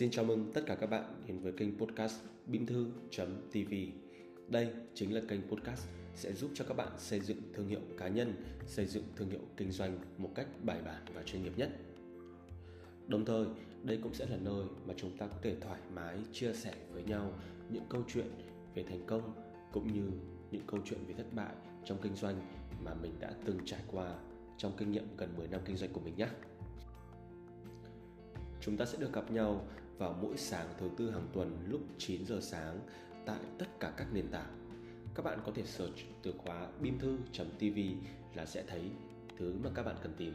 Xin chào mừng tất cả các bạn đến với kênh podcast Binh Thư.tv. Đây chính là kênh podcast sẽ giúp cho các bạn xây dựng thương hiệu cá nhân, xây dựng thương hiệu kinh doanh một cách bài bản và chuyên nghiệp nhất. Đồng thời, đây cũng sẽ là nơi mà chúng ta có thể thoải mái chia sẻ với nhau những câu chuyện về thành công cũng như những câu chuyện về thất bại trong kinh doanh mà mình đã từng trải qua trong kinh nghiệm gần 10 năm kinh doanh của mình nhé. Chúng ta sẽ được gặp nhau vào mỗi sáng thứ tư hàng tuần lúc 9 giờ sáng tại tất cả các nền tảng. Các bạn có thể search từ khóa bimthu.tv là sẽ thấy thứ mà các bạn cần tìm.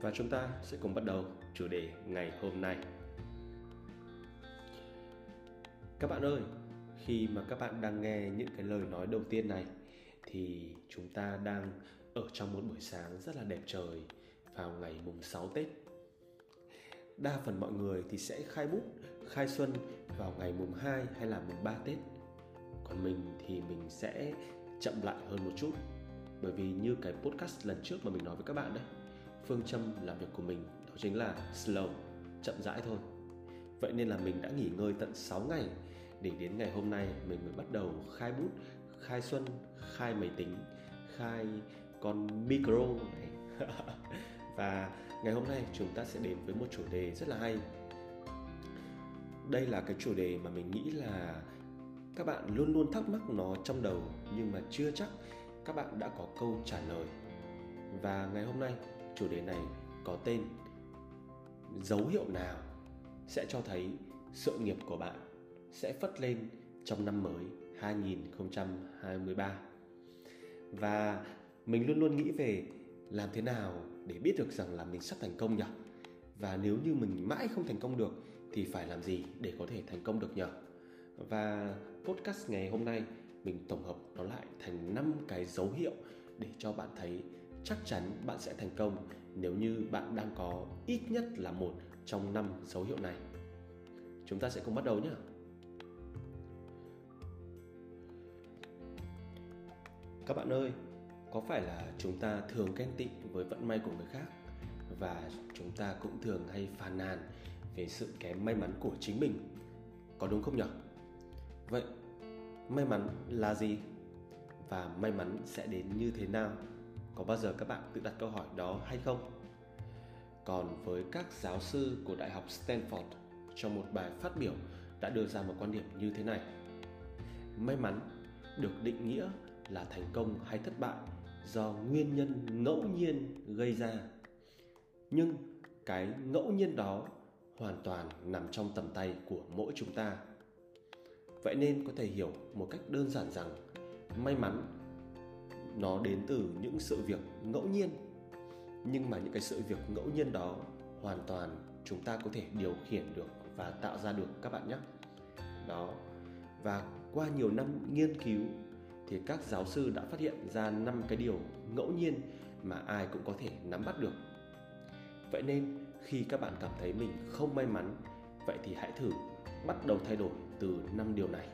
Và chúng ta sẽ cùng bắt đầu chủ đề ngày hôm nay. Các bạn ơi, khi mà các bạn đang nghe những cái lời nói đầu tiên này thì chúng ta đang ở trong một buổi sáng rất là đẹp trời vào ngày mùng 6 Tết. Đa phần mọi người thì sẽ khai bút, khai xuân vào ngày mùng 2 hay là mùng 3 Tết. Còn mình thì mình sẽ chậm lại hơn một chút. Bởi vì như cái podcast lần trước mà mình nói với các bạn đấy, phương châm làm việc của mình đó chính là slow, chậm rãi thôi. Vậy nên là mình đã nghỉ ngơi tận 6 ngày để đến ngày hôm nay mình mới bắt đầu khai bút, khai xuân, khai máy tính, khai con micro này. Và ngày hôm nay chúng ta sẽ đến với một chủ đề rất là hay. Đây là cái chủ đề mà mình nghĩ là các bạn luôn luôn thắc mắc nó trong đầu, nhưng mà chưa chắc các bạn đã có câu trả lời. Và ngày hôm nay chủ đề này có tên: dấu hiệu nào sẽ cho thấy sự nghiệp của bạn sẽ phất lên trong năm mới 2023. Và mình luôn luôn nghĩ về làm thế nào để biết được rằng là mình sắp thành công nhỉ? Và nếu như mình mãi không thành công được thì phải làm gì để có thể thành công được nhỉ? Và podcast ngày hôm nay mình tổng hợp nó lại thành 5 cái dấu hiệu để cho bạn thấy chắc chắn bạn sẽ thành công nếu như bạn đang có ít nhất là một trong 5 dấu hiệu này. Chúng ta sẽ cùng bắt đầu nhé. Các bạn ơi, có phải là chúng ta thường ghen tị với vận may của người khác và chúng ta cũng thường hay phàn nàn về sự kém may mắn của chính mình, có đúng không nhỉ? Vậy may mắn là gì? Và may mắn sẽ đến như thế nào? Có bao giờ các bạn tự đặt câu hỏi đó hay không? Còn với các giáo sư của Đại học Stanford, trong một bài phát biểu đã đưa ra một quan điểm như thế này: may mắn được định nghĩa là thành công hay thất bại do nguyên nhân ngẫu nhiên gây ra. Nhưng cái ngẫu nhiên đó hoàn toàn nằm trong tầm tay của mỗi chúng ta. Vậy nên có thể hiểu một cách đơn giản rằng may mắn nó đến từ những sự việc ngẫu nhiên. Nhưng mà những cái sự việc ngẫu nhiên đó hoàn toàn chúng ta có thể điều khiển được và tạo ra được các bạn nhé. Đó. Và qua nhiều năm nghiên cứu thì các giáo sư đã phát hiện ra 5 cái điều ngẫu nhiên mà ai cũng có thể nắm bắt được. Vậy nên khi các bạn cảm thấy mình không may mắn, vậy thì hãy thử bắt đầu thay đổi từ 5 điều này.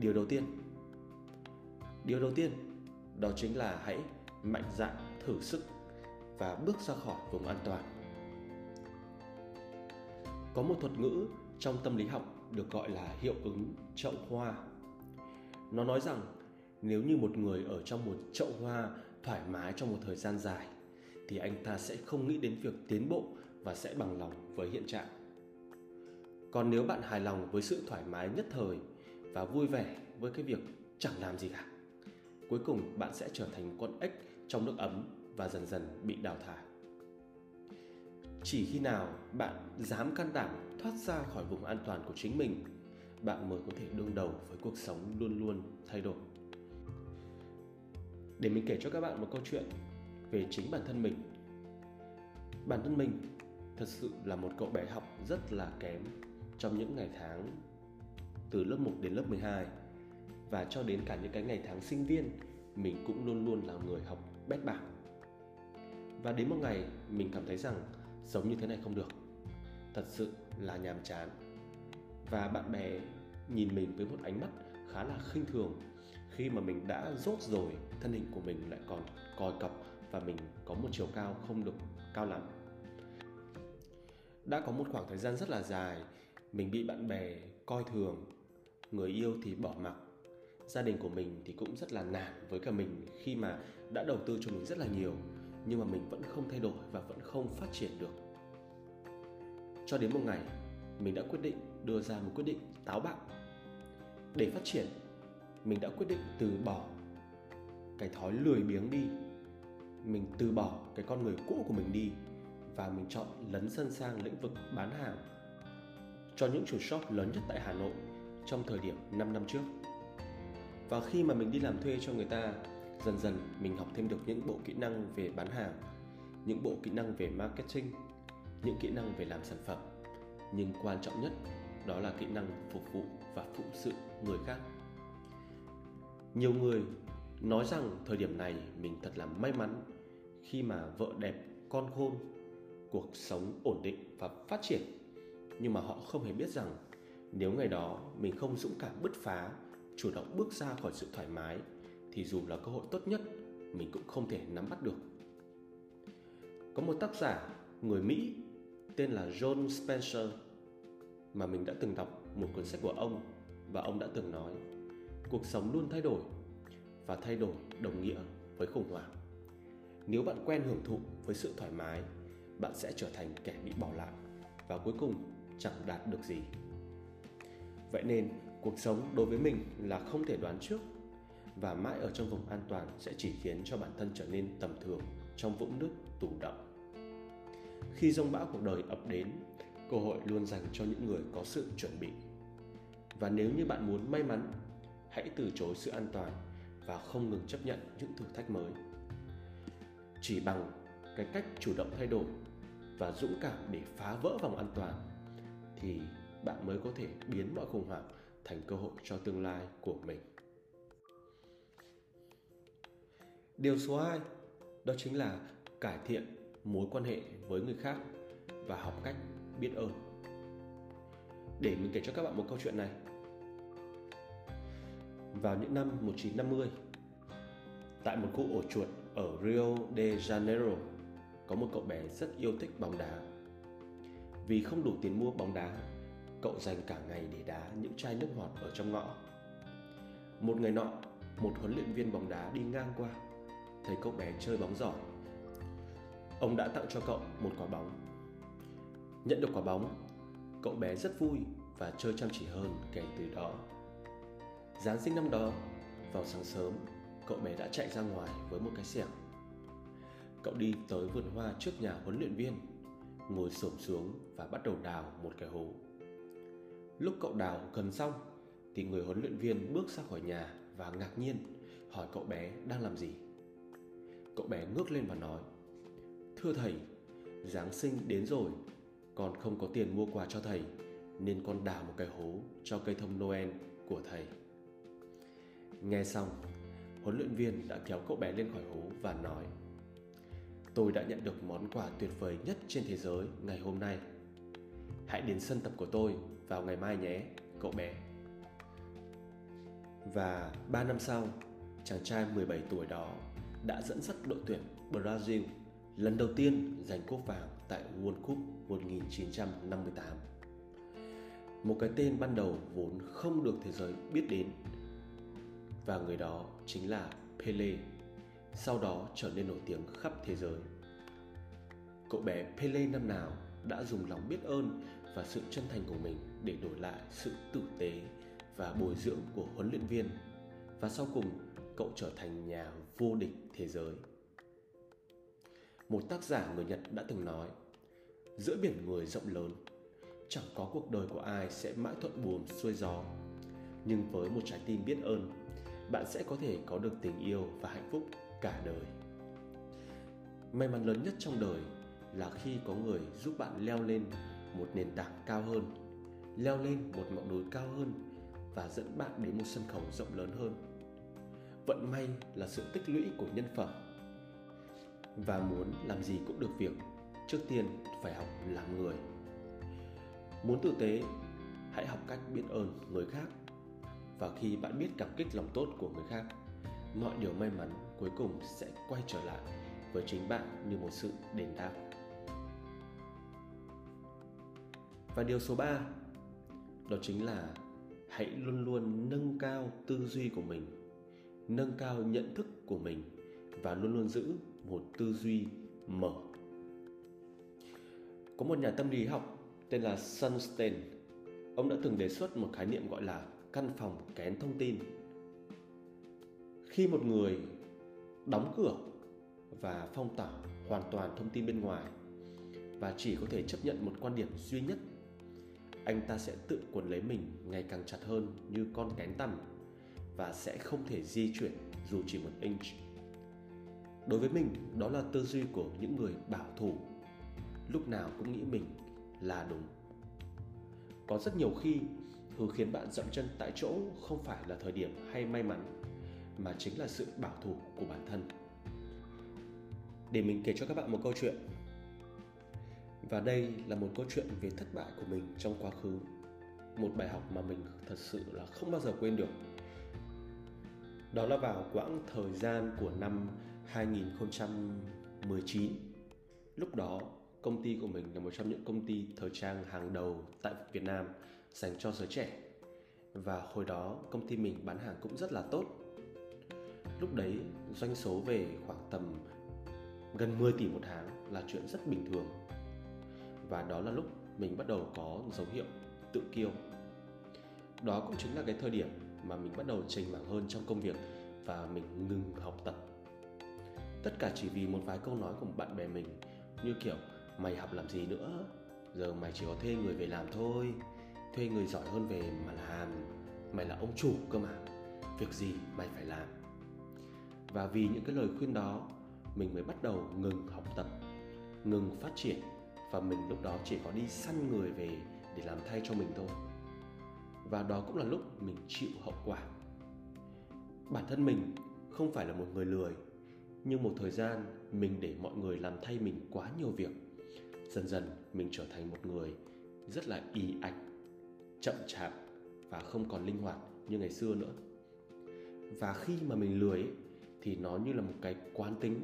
Điều đầu tiên đó chính là hãy mạnh dạn thử sức và bước ra khỏi vùng an toàn. Có một thuật ngữ trong tâm lý học được gọi là hiệu ứng chậu hoa. Nó nói rằng nếu như một người ở trong một chậu hoa thoải mái trong một thời gian dài thì anh ta sẽ không nghĩ đến việc tiến bộ và sẽ bằng lòng với hiện trạng. Còn nếu bạn hài lòng với sự thoải mái nhất thời và vui vẻ với cái việc chẳng làm gì cả, cuối cùng bạn sẽ trở thành con ếch trong nước ấm và dần dần bị đào thải. Chỉ khi nào bạn dám can đảm thoát ra khỏi vùng an toàn của chính mình, bạn mới có thể đương đầu với cuộc sống luôn luôn thay đổi. Để mình kể cho các bạn một câu chuyện về chính bản thân mình. Bản thân mình thật sự là một cậu bé học rất là kém trong những ngày tháng từ lớp 1 đến lớp 12. Và cho đến cả những cái ngày tháng sinh viên, mình cũng luôn luôn là người học bét bảng. Và đến một ngày mình cảm thấy rằng sống như thế này không được, thật sự là nhàm chán. Và bạn bè nhìn mình với một ánh mắt khá là khinh thường khi mà mình đã dốt rồi, thân hình của mình lại còn còi cọc và mình có một chiều cao không được cao lắm. Đã có một khoảng thời gian rất là dài, mình bị bạn bè coi thường, người yêu thì bỏ mặc. Gia đình của mình thì cũng rất là nản với cả mình khi mà đã đầu tư cho mình rất là nhiều, nhưng mà mình vẫn không thay đổi và vẫn không phát triển được. Cho đến một ngày, mình đã quyết định đưa ra một quyết định táo bạo. Để phát triển, mình đã quyết định từ bỏ cái thói lười biếng đi. Mình từ bỏ cái con người cũ của mình đi và mình chọn lấn sân sang lĩnh vực bán hàng cho những chủ shop lớn nhất tại Hà Nội trong thời điểm 5 năm trước. Và khi mà mình đi làm thuê cho người ta, dần dần mình học thêm được những bộ kỹ năng về bán hàng, những bộ kỹ năng về marketing, những kỹ năng về làm sản phẩm. Nhưng quan trọng nhất đó là kỹ năng phục vụ và phụng sự người khác. Nhiều người nói rằng thời điểm này mình thật là may mắn khi mà vợ đẹp, con khôn, cuộc sống ổn định và phát triển. Nhưng mà họ không hề biết rằng nếu ngày đó mình không dũng cảm bứt phá, chủ động bước ra khỏi sự thoải mái, thì dù là cơ hội tốt nhất, mình cũng không thể nắm bắt được. Có một tác giả người Mỹ tên là John Spencer mà mình đã từng đọc một cuốn sách của ông, và ông đã từng nói cuộc sống luôn thay đổi, và thay đổi đồng nghĩa với khủng hoảng. Nếu bạn quen hưởng thụ với sự thoải mái, bạn sẽ trở thành kẻ bị bỏ lại và cuối cùng chẳng đạt được gì. Vậy nên cuộc sống đối với mình là không thể đoán trước, và mãi ở trong vùng an toàn sẽ chỉ khiến cho bản thân trở nên tầm thường trong vũng nước tù đọng. Khi dông bão cuộc đời ập đến, cơ hội luôn dành cho những người có sự chuẩn bị. Và nếu như bạn muốn may mắn, hãy từ chối sự an toàn và không ngừng chấp nhận những thử thách mới. Chỉ bằng cái cách chủ động thay đổi và dũng cảm để phá vỡ vòng an toàn thì bạn mới có thể biến mọi khủng hoảng thành cơ hội cho tương lai của mình. Điều số 2 đó chính là cải thiện mối quan hệ với người khác và học cách biết ơn. Để mình kể cho các bạn một câu chuyện này. Vào những năm 1950, tại một khu ổ chuột ở Rio de Janeiro, có một cậu bé rất yêu thích bóng đá. Vì không đủ tiền mua bóng đá, cậu dành cả ngày để đá những chai nước ngọt ở trong ngõ. Một ngày nọ, một huấn luyện viên bóng đá đi ngang qua, thấy cậu bé chơi bóng giỏi. Ông đã tặng cho cậu một quả bóng. Nhận được quả bóng, cậu bé rất vui và chơi chăm chỉ hơn kể từ đó. Giáng sinh năm đó, vào sáng sớm, cậu bé đã chạy ra ngoài với một cái xẻng. Cậu đi tới vườn hoa trước nhà huấn luyện viên, ngồi xổm xuống và bắt đầu đào một cái hố. Lúc cậu đào gần xong, thì người huấn luyện viên bước ra khỏi nhà và ngạc nhiên hỏi cậu bé đang làm gì. Cậu bé ngước lên và nói: "Thưa thầy, Giáng sinh đến rồi, con không có tiền mua quà cho thầy, nên con đào một cái hố cho cây thông Noel của thầy." Nghe xong, huấn luyện viên đã kéo cậu bé lên khỏi hố và nói: "Tôi đã nhận được món quà tuyệt vời nhất trên thế giới ngày hôm nay. Hãy đến sân tập của tôi vào ngày mai nhé, cậu bé." Và 3 năm sau, chàng trai 17 tuổi đó đã dẫn dắt đội tuyển Brazil lần đầu tiên giành cúp vàng tại World Cup 1958. Một cái tên ban đầu vốn không được thế giới biết đến, và người đó chính là Pelé, sau đó trở nên nổi tiếng khắp thế giới. Cậu bé Pelé năm nào đã dùng lòng biết ơn và sự chân thành của mình để đổi lại sự tử tế và bồi dưỡng của huấn luyện viên, và sau cùng cậu trở thành nhà vô địch thế giới. Một tác giả người Nhật đã từng nói: "Giữa biển người rộng lớn, chẳng có cuộc đời của ai sẽ mãi thuận buồm xuôi gió, nhưng với một trái tim biết ơn, bạn sẽ có thể có được tình yêu và hạnh phúc cả đời." May mắn lớn nhất trong đời là khi có người giúp bạn leo lên một nền tảng cao hơn, leo lên một ngọn núi cao hơn và dẫn bạn đến một sân khấu rộng lớn hơn. Vận may là sự tích lũy của nhân phẩm. Và muốn làm gì cũng được việc, trước tiên phải học làm người. Muốn tử tế, hãy học cách biết ơn người khác. Và khi bạn biết cảm kích lòng tốt của người khác, mọi điều may mắn cuối cùng sẽ quay trở lại với chính bạn như một sự đền đáp. Và điều số 3, đó chính là hãy luôn luôn nâng cao tư duy của mình, nâng cao nhận thức của mình và luôn luôn giữ một tư duy mở. Có một nhà tâm lý học tên là Sunstein. Ông đã từng đề xuất một khái niệm gọi là căn phòng kén thông tin. Khi một người đóng cửa và phong tỏa hoàn toàn thông tin bên ngoài và chỉ có thể chấp nhận một quan điểm duy nhất, anh ta sẽ tự cuốn lấy mình ngày càng chặt hơn như con kén tằm và sẽ không thể di chuyển dù chỉ một inch. Đối với mình, đó là tư duy của những người bảo thủ, lúc nào cũng nghĩ mình là đúng. Có rất nhiều khi, thứ khiến bạn dậm chân tại chỗ không phải là thời điểm hay may mắn, mà chính là sự bảo thủ của bản thân. Để mình kể cho các bạn một câu chuyện. Và đây là một câu chuyện về thất bại của mình trong quá khứ. Một bài học mà mình thật sự là không bao giờ quên được. Đó là vào quãng thời gian của năm 2019. Lúc đó, công ty của mình là một trong những công ty thời trang hàng đầu tại Việt Nam dành cho giới trẻ. Và hồi đó, công ty mình bán hàng cũng rất là tốt. Lúc đấy, doanh số về khoảng tầm gần 10 tỷ một tháng là chuyện rất bình thường. Và đó là lúc mình bắt đầu có dấu hiệu tự kiêu. Đó cũng chính là cái thời điểm mà mình bắt đầu chểnh mảng hơn trong công việc và mình ngừng học tập. Tất cả chỉ vì một vài câu nói của bạn bè mình như kiểu mày học làm gì nữa, giờ mày chỉ có thuê người về làm thôi, thuê người giỏi hơn về mà làm, mày là ông chủ cơ mà, việc gì mày phải làm. Và vì những cái lời khuyên đó, mình mới bắt đầu ngừng học tập, ngừng phát triển. Và mình lúc đó chỉ có đi săn người về để làm thay cho mình thôi. Và đó cũng là lúc mình chịu hậu quả. Bản thân mình không phải là một người lười, nhưng một thời gian mình để mọi người làm thay mình quá nhiều việc. Dần dần mình trở thành một người rất là ì ạch, chậm chạp và không còn linh hoạt như ngày xưa nữa. Và khi mà mình lười ấy, thì nó như là một cái quán tính.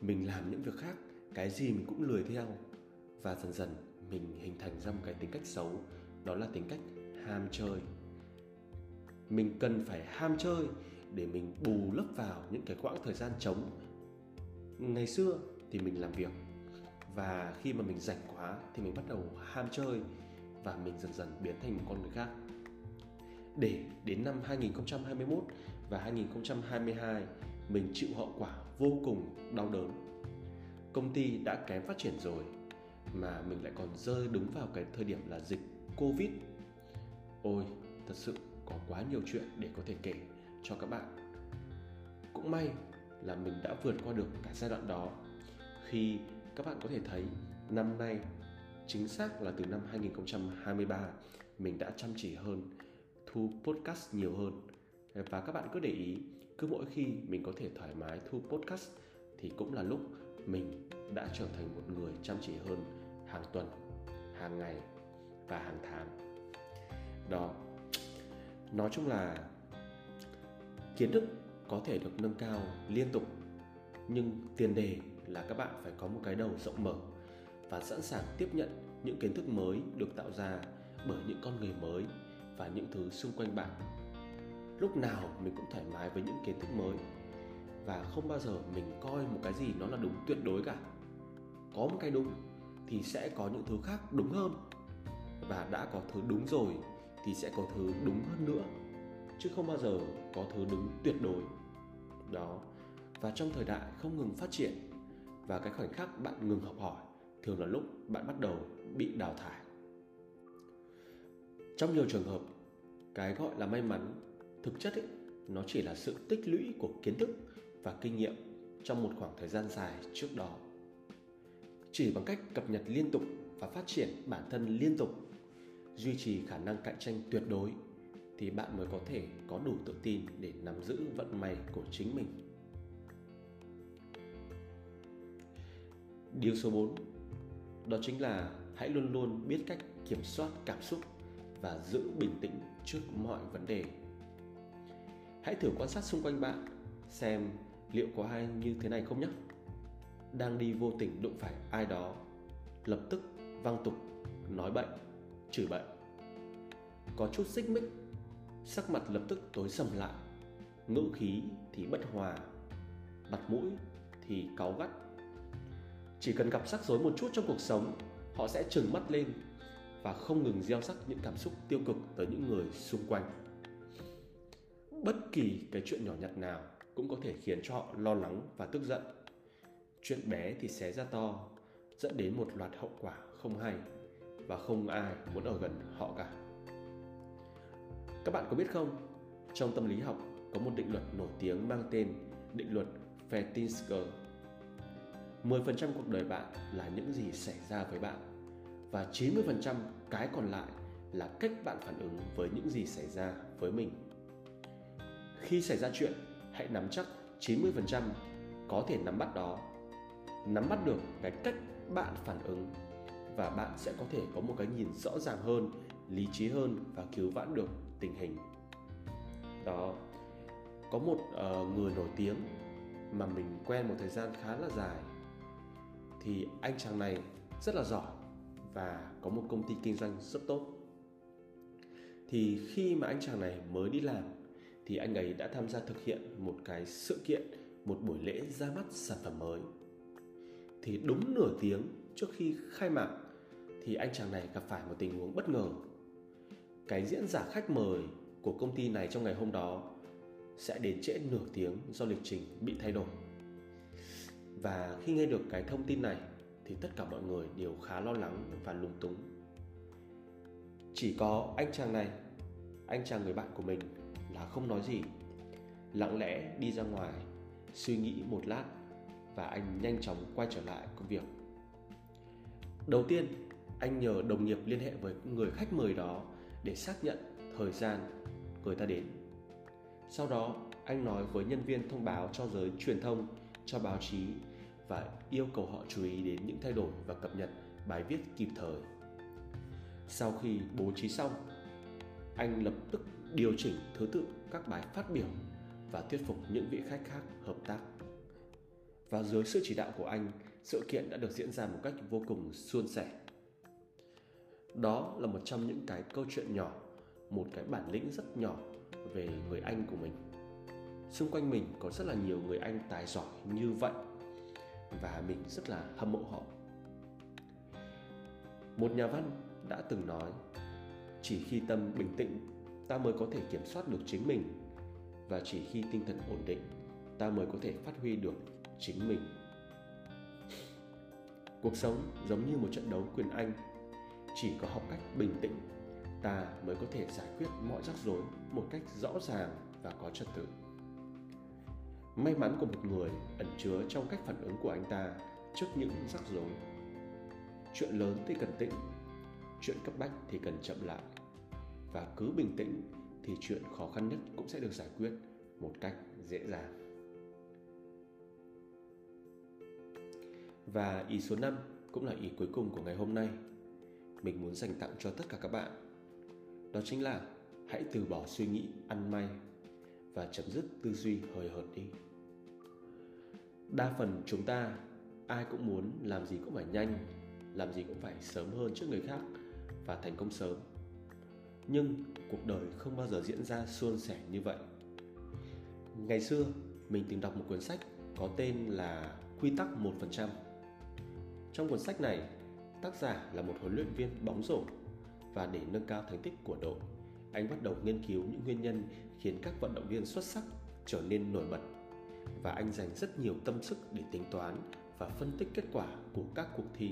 Mình làm những việc khác, cái gì mình cũng lười theo. Và dần dần mình hình thành ra một cái tính cách xấu, đó là tính cách ham chơi. Mình cần phải ham chơi để mình bù lấp vào những cái quãng thời gian trống. Ngày xưa thì mình làm việc, và khi mà mình rảnh quá thì mình bắt đầu ham chơi, và mình dần dần biến thành một con người khác. Để đến năm 2021 và 2022, mình chịu hậu quả vô cùng đau đớn. Công ty đã kém phát triển rồi, mà mình lại còn rơi đúng vào cái thời điểm là dịch Covid. Ôi, thật sự có quá nhiều chuyện để có thể kể cho các bạn. Cũng may là mình đã vượt qua được cái giai đoạn đó. Khi các bạn có thể thấy, năm nay, chính xác là từ năm 2023, mình đã chăm chỉ hơn, thu podcast nhiều hơn. Và các bạn cứ để ý, cứ mỗi khi mình có thể thoải mái thu podcast thì cũng là lúc mình đã trở thành một người chăm chỉ hơn hàng tuần, hàng ngày và hàng tháng. Đó, nói chung là kiến thức có thể được nâng cao liên tục, nhưng tiền đề là các bạn phải có một cái đầu rộng mở và sẵn sàng tiếp nhận những kiến thức mới được tạo ra bởi những con người mới và những thứ xung quanh bạn. Lúc nào mình cũng thoải mái với những kiến thức mới. Và không bao giờ mình coi một cái gì nó là đúng tuyệt đối cả. Có một cái đúng thì sẽ có những thứ khác đúng hơn. Và đã có thứ đúng rồi thì sẽ có thứ đúng hơn nữa. Chứ không bao giờ có thứ đúng tuyệt đối. Đó. Và trong thời đại không ngừng phát triển, và cái khoảnh khắc bạn ngừng học hỏi thường là lúc bạn bắt đầu bị đào thải. Trong nhiều trường hợp, cái gọi là may mắn thực chất ấy, nó chỉ là sự tích lũy của kiến thức và kinh nghiệm trong một khoảng thời gian dài trước đó. Chỉ bằng cách cập nhật liên tục và phát triển bản thân liên tục, duy trì khả năng cạnh tranh tuyệt đối, thì bạn mới có thể có đủ tự tin để nắm giữ vận may của chính mình. Điều số 4, đó chính là hãy luôn luôn biết cách kiểm soát cảm xúc và giữ bình tĩnh trước mọi vấn đề. Hãy thử quan sát xung quanh bạn xem liệu có ai như thế này không nhé. Đang đi vô tình đụng phải ai đó, lập tức văng tục, nói bậy, chửi bậy. Có chút xích mích, sắc mặt lập tức tối sầm lại, ngữ khí thì bất hòa, mặt mũi thì cáu gắt. Chỉ cần gặp rắc rối một chút trong cuộc sống, họ sẽ trừng mắt lên và không ngừng gieo rắc những cảm xúc tiêu cực tới những người xung quanh. Bất kỳ cái chuyện nhỏ nhặt nào cũng có thể khiến cho họ lo lắng và tức giận. Chuyện bé thì xé ra to, dẫn đến một loạt hậu quả không hay, và không ai muốn ở gần họ cả. Các bạn có biết không, trong tâm lý học có một định luật nổi tiếng mang tên định luật Fetisker. 10% cuộc đời bạn là những gì xảy ra với bạn, và 90% cái còn lại là cách bạn phản ứng với những gì xảy ra với mình. Khi xảy ra chuyện, hãy nắm chắc 90% có thể nắm bắt đó. Nắm bắt được cái cách bạn phản ứng, và bạn sẽ có thể có một cái nhìn rõ ràng hơn, lý trí hơn và cứu vãn được tình hình. Đó, có một người nổi tiếng mà mình quen một thời gian khá là dài. Thì anh chàng này rất là giỏi và có một công ty kinh doanh rất tốt. Thì khi mà anh chàng này mới đi làm thì anh ấy đã tham gia thực hiện một cái sự kiện, một buổi lễ ra mắt sản phẩm mới. Thì đúng nửa tiếng trước khi khai mạc thì anh chàng này gặp phải một tình huống bất ngờ. Cái diễn giả khách mời của công ty này trong ngày hôm đó sẽ đến trễ nửa tiếng do lịch trình bị thay đổi. Và khi nghe được cái thông tin này thì tất cả mọi người đều khá lo lắng và lúng túng. Chỉ có anh chàng người bạn của mình là không nói gì, lặng lẽ đi ra ngoài, suy nghĩ một lát và anh nhanh chóng quay trở lại công việc. Đầu tiên, anh nhờ đồng nghiệp liên hệ với người khách mời đó để xác nhận thời gian người ta đến. Sau đó, anh nói với nhân viên thông báo cho giới truyền thông, cho báo chí và yêu cầu họ chú ý đến những thay đổi và cập nhật bài viết kịp thời. Sau khi bố trí xong, anh lập tức điều chỉnh thứ tự các bài phát biểu và thuyết phục những vị khách khác hợp tác. Và dưới sự chỉ đạo của anh, sự kiện đã được diễn ra một cách vô cùng suôn sẻ. Đó là một trong những cái câu chuyện nhỏ, một cái bản lĩnh rất nhỏ về người anh của mình. Xung quanh mình có rất là nhiều người anh tài giỏi như vậy và mình rất là hâm mộ họ. Một nhà văn đã từng nói, chỉ khi tâm bình tĩnh, ta mới có thể kiểm soát được chính mình, và chỉ khi tinh thần ổn định, ta mới có thể phát huy được chính mình. Cuộc sống giống như một trận đấu quyền anh, chỉ có học cách bình tĩnh, ta mới có thể giải quyết mọi rắc rối một cách rõ ràng và có trật tự. May mắn của một người ẩn chứa trong cách phản ứng của anh ta trước những rắc rối. Chuyện lớn thì cần tĩnh, chuyện cấp bách thì cần chậm lại, và cứ bình tĩnh thì chuyện khó khăn nhất cũng sẽ được giải quyết một cách dễ dàng. Và ý số 5 cũng là ý cuối cùng của ngày hôm nay, mình muốn dành tặng cho tất cả các bạn. Đó chính là hãy từ bỏ suy nghĩ ăn may và chấm dứt tư duy hời hợt đi. Đa phần chúng ta ai cũng muốn làm gì cũng phải nhanh, làm gì cũng phải sớm hơn trước người khác và thành công sớm. Nhưng cuộc đời không bao giờ diễn ra suôn sẻ như vậy. Ngày xưa mình từng đọc một cuốn sách có tên là Quy tắc 1%. Trong cuốn sách này, tác giả là một huấn luyện viên bóng rổ, và để nâng cao thành tích của đội, anh bắt đầu nghiên cứu những nguyên nhân khiến các vận động viên xuất sắc trở nên nổi bật, và anh dành rất nhiều tâm sức để tính toán và phân tích kết quả của các cuộc thi.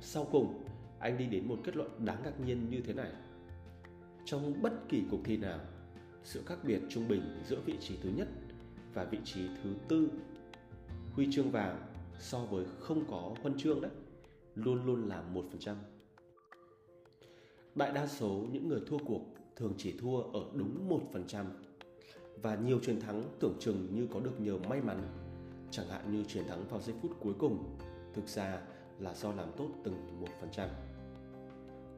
Sau cùng, anh đi đến một kết luận đáng ngạc nhiên như thế này: trong bất kỳ cuộc thi nào, sự khác biệt trung bình giữa vị trí thứ nhất và vị trí thứ tư, huy chương vàng so với không có huân chương đấy, luôn luôn là 1%. Đại đa số những người thua cuộc thường chỉ thua ở đúng 1%, và nhiều chiến thắng tưởng chừng như có được nhờ may mắn, chẳng hạn như chiến thắng vào giây phút cuối cùng, thực ra là do làm tốt từng 1%.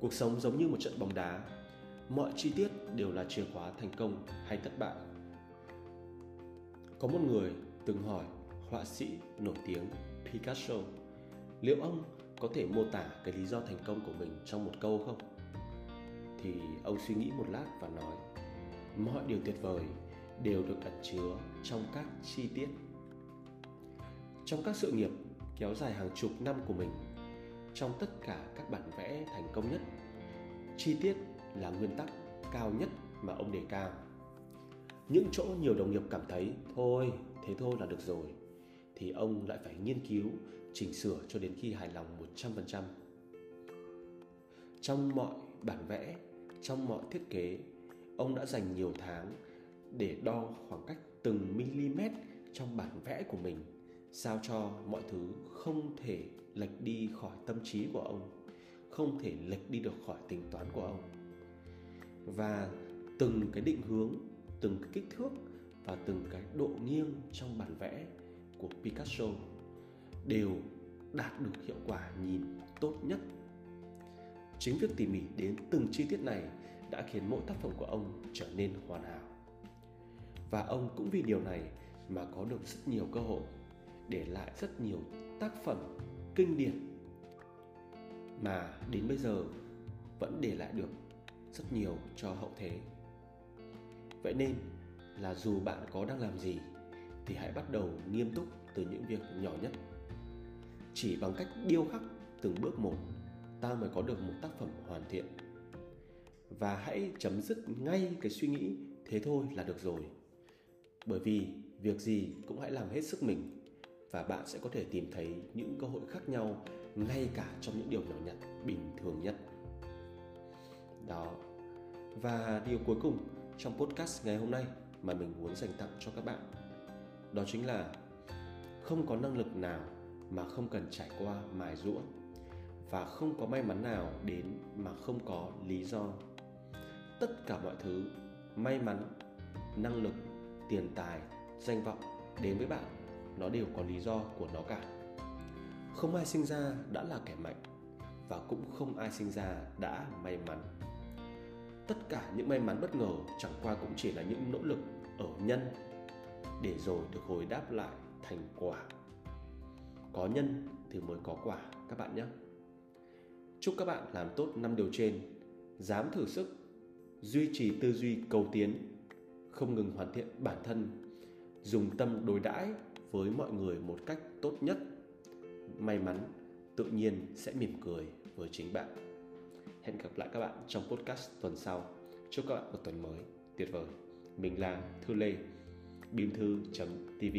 Cuộc sống giống như một trận bóng đá, mọi chi tiết đều là chìa khóa thành công hay thất bại. Có một người từng hỏi họa sĩ nổi tiếng Picasso liệu ông Có thể mô tả cái lý do thành công của mình trong một câu không? Thì ông suy nghĩ một lát và nói: mọi điều tuyệt vời đều được ẩn chứa trong các chi tiết. Trong các sự nghiệp kéo dài hàng chục năm của mình, trong tất cả các bản vẽ thành công nhất, chi tiết là nguyên tắc cao nhất mà ông đề cao. Những chỗ nhiều đồng nghiệp cảm thấy thôi, thế thôi là được rồi, thì ông lại phải nghiên cứu, chỉnh sửa cho đến khi hài lòng 100%. Trong mọi bản vẽ, trong mọi thiết kế, ông đã dành nhiều tháng để đo khoảng cách từng mm trong bản vẽ của mình, sao cho mọi thứ không thể lệch đi khỏi tâm trí của ông, không thể lệch đi được khỏi tính toán của ông. Và từng cái định hướng, từng cái kích thước và từng cái độ nghiêng trong bản vẽ của Picasso đều đạt được hiệu quả nhìn tốt nhất. Chính việc tỉ mỉ đến từng chi tiết này đã khiến mỗi tác phẩm của ông trở nên hoàn hảo. Và ông cũng vì điều này mà có được rất nhiều cơ hội, để lại rất nhiều tác phẩm kinh điển mà đến bây giờ vẫn để lại được rất nhiều cho hậu thế. Vậy nên là dù bạn có đang làm gì thì hãy bắt đầu nghiêm túc từ những việc nhỏ nhất. Chỉ bằng cách điêu khắc từng bước một, ta mới có được một tác phẩm hoàn thiện. Và hãy chấm dứt ngay cái suy nghĩ thế thôi là được rồi. Bởi vì việc gì cũng hãy làm hết sức mình, và bạn sẽ có thể tìm thấy những cơ hội khác nhau ngay cả trong những điều nhỏ nhặt bình thường nhất. Đó. Và điều cuối cùng trong podcast ngày hôm nay mà mình muốn dành tặng cho các bạn, đó chính là: không có năng lực nào mà không cần trải qua mài giũa, và không có may mắn nào đến mà không có lý do. Tất cả mọi thứ, may mắn, năng lực, tiền tài, danh vọng đến với bạn, nó đều có lý do của nó cả. Không ai sinh ra đã là kẻ mạnh, và cũng không ai sinh ra đã may mắn. Tất cả những may mắn bất ngờ chẳng qua cũng chỉ là những nỗ lực ở nhân, để rồi được hồi đáp lại thành quả. Có nhân thì mới có quả các bạn nhé. Chúc các bạn làm tốt 5 điều trên, dám thử sức, duy trì tư duy cầu tiến, không ngừng hoàn thiện bản thân, dùng tâm đối đãi với mọi người một cách tốt nhất. May mắn tự nhiên sẽ mỉm cười với chính bạn. Hẹn gặp lại các bạn trong podcast tuần sau. Chúc các bạn một tuần mới tuyệt vời. Mình là Thư Lê, Binh Thư.tv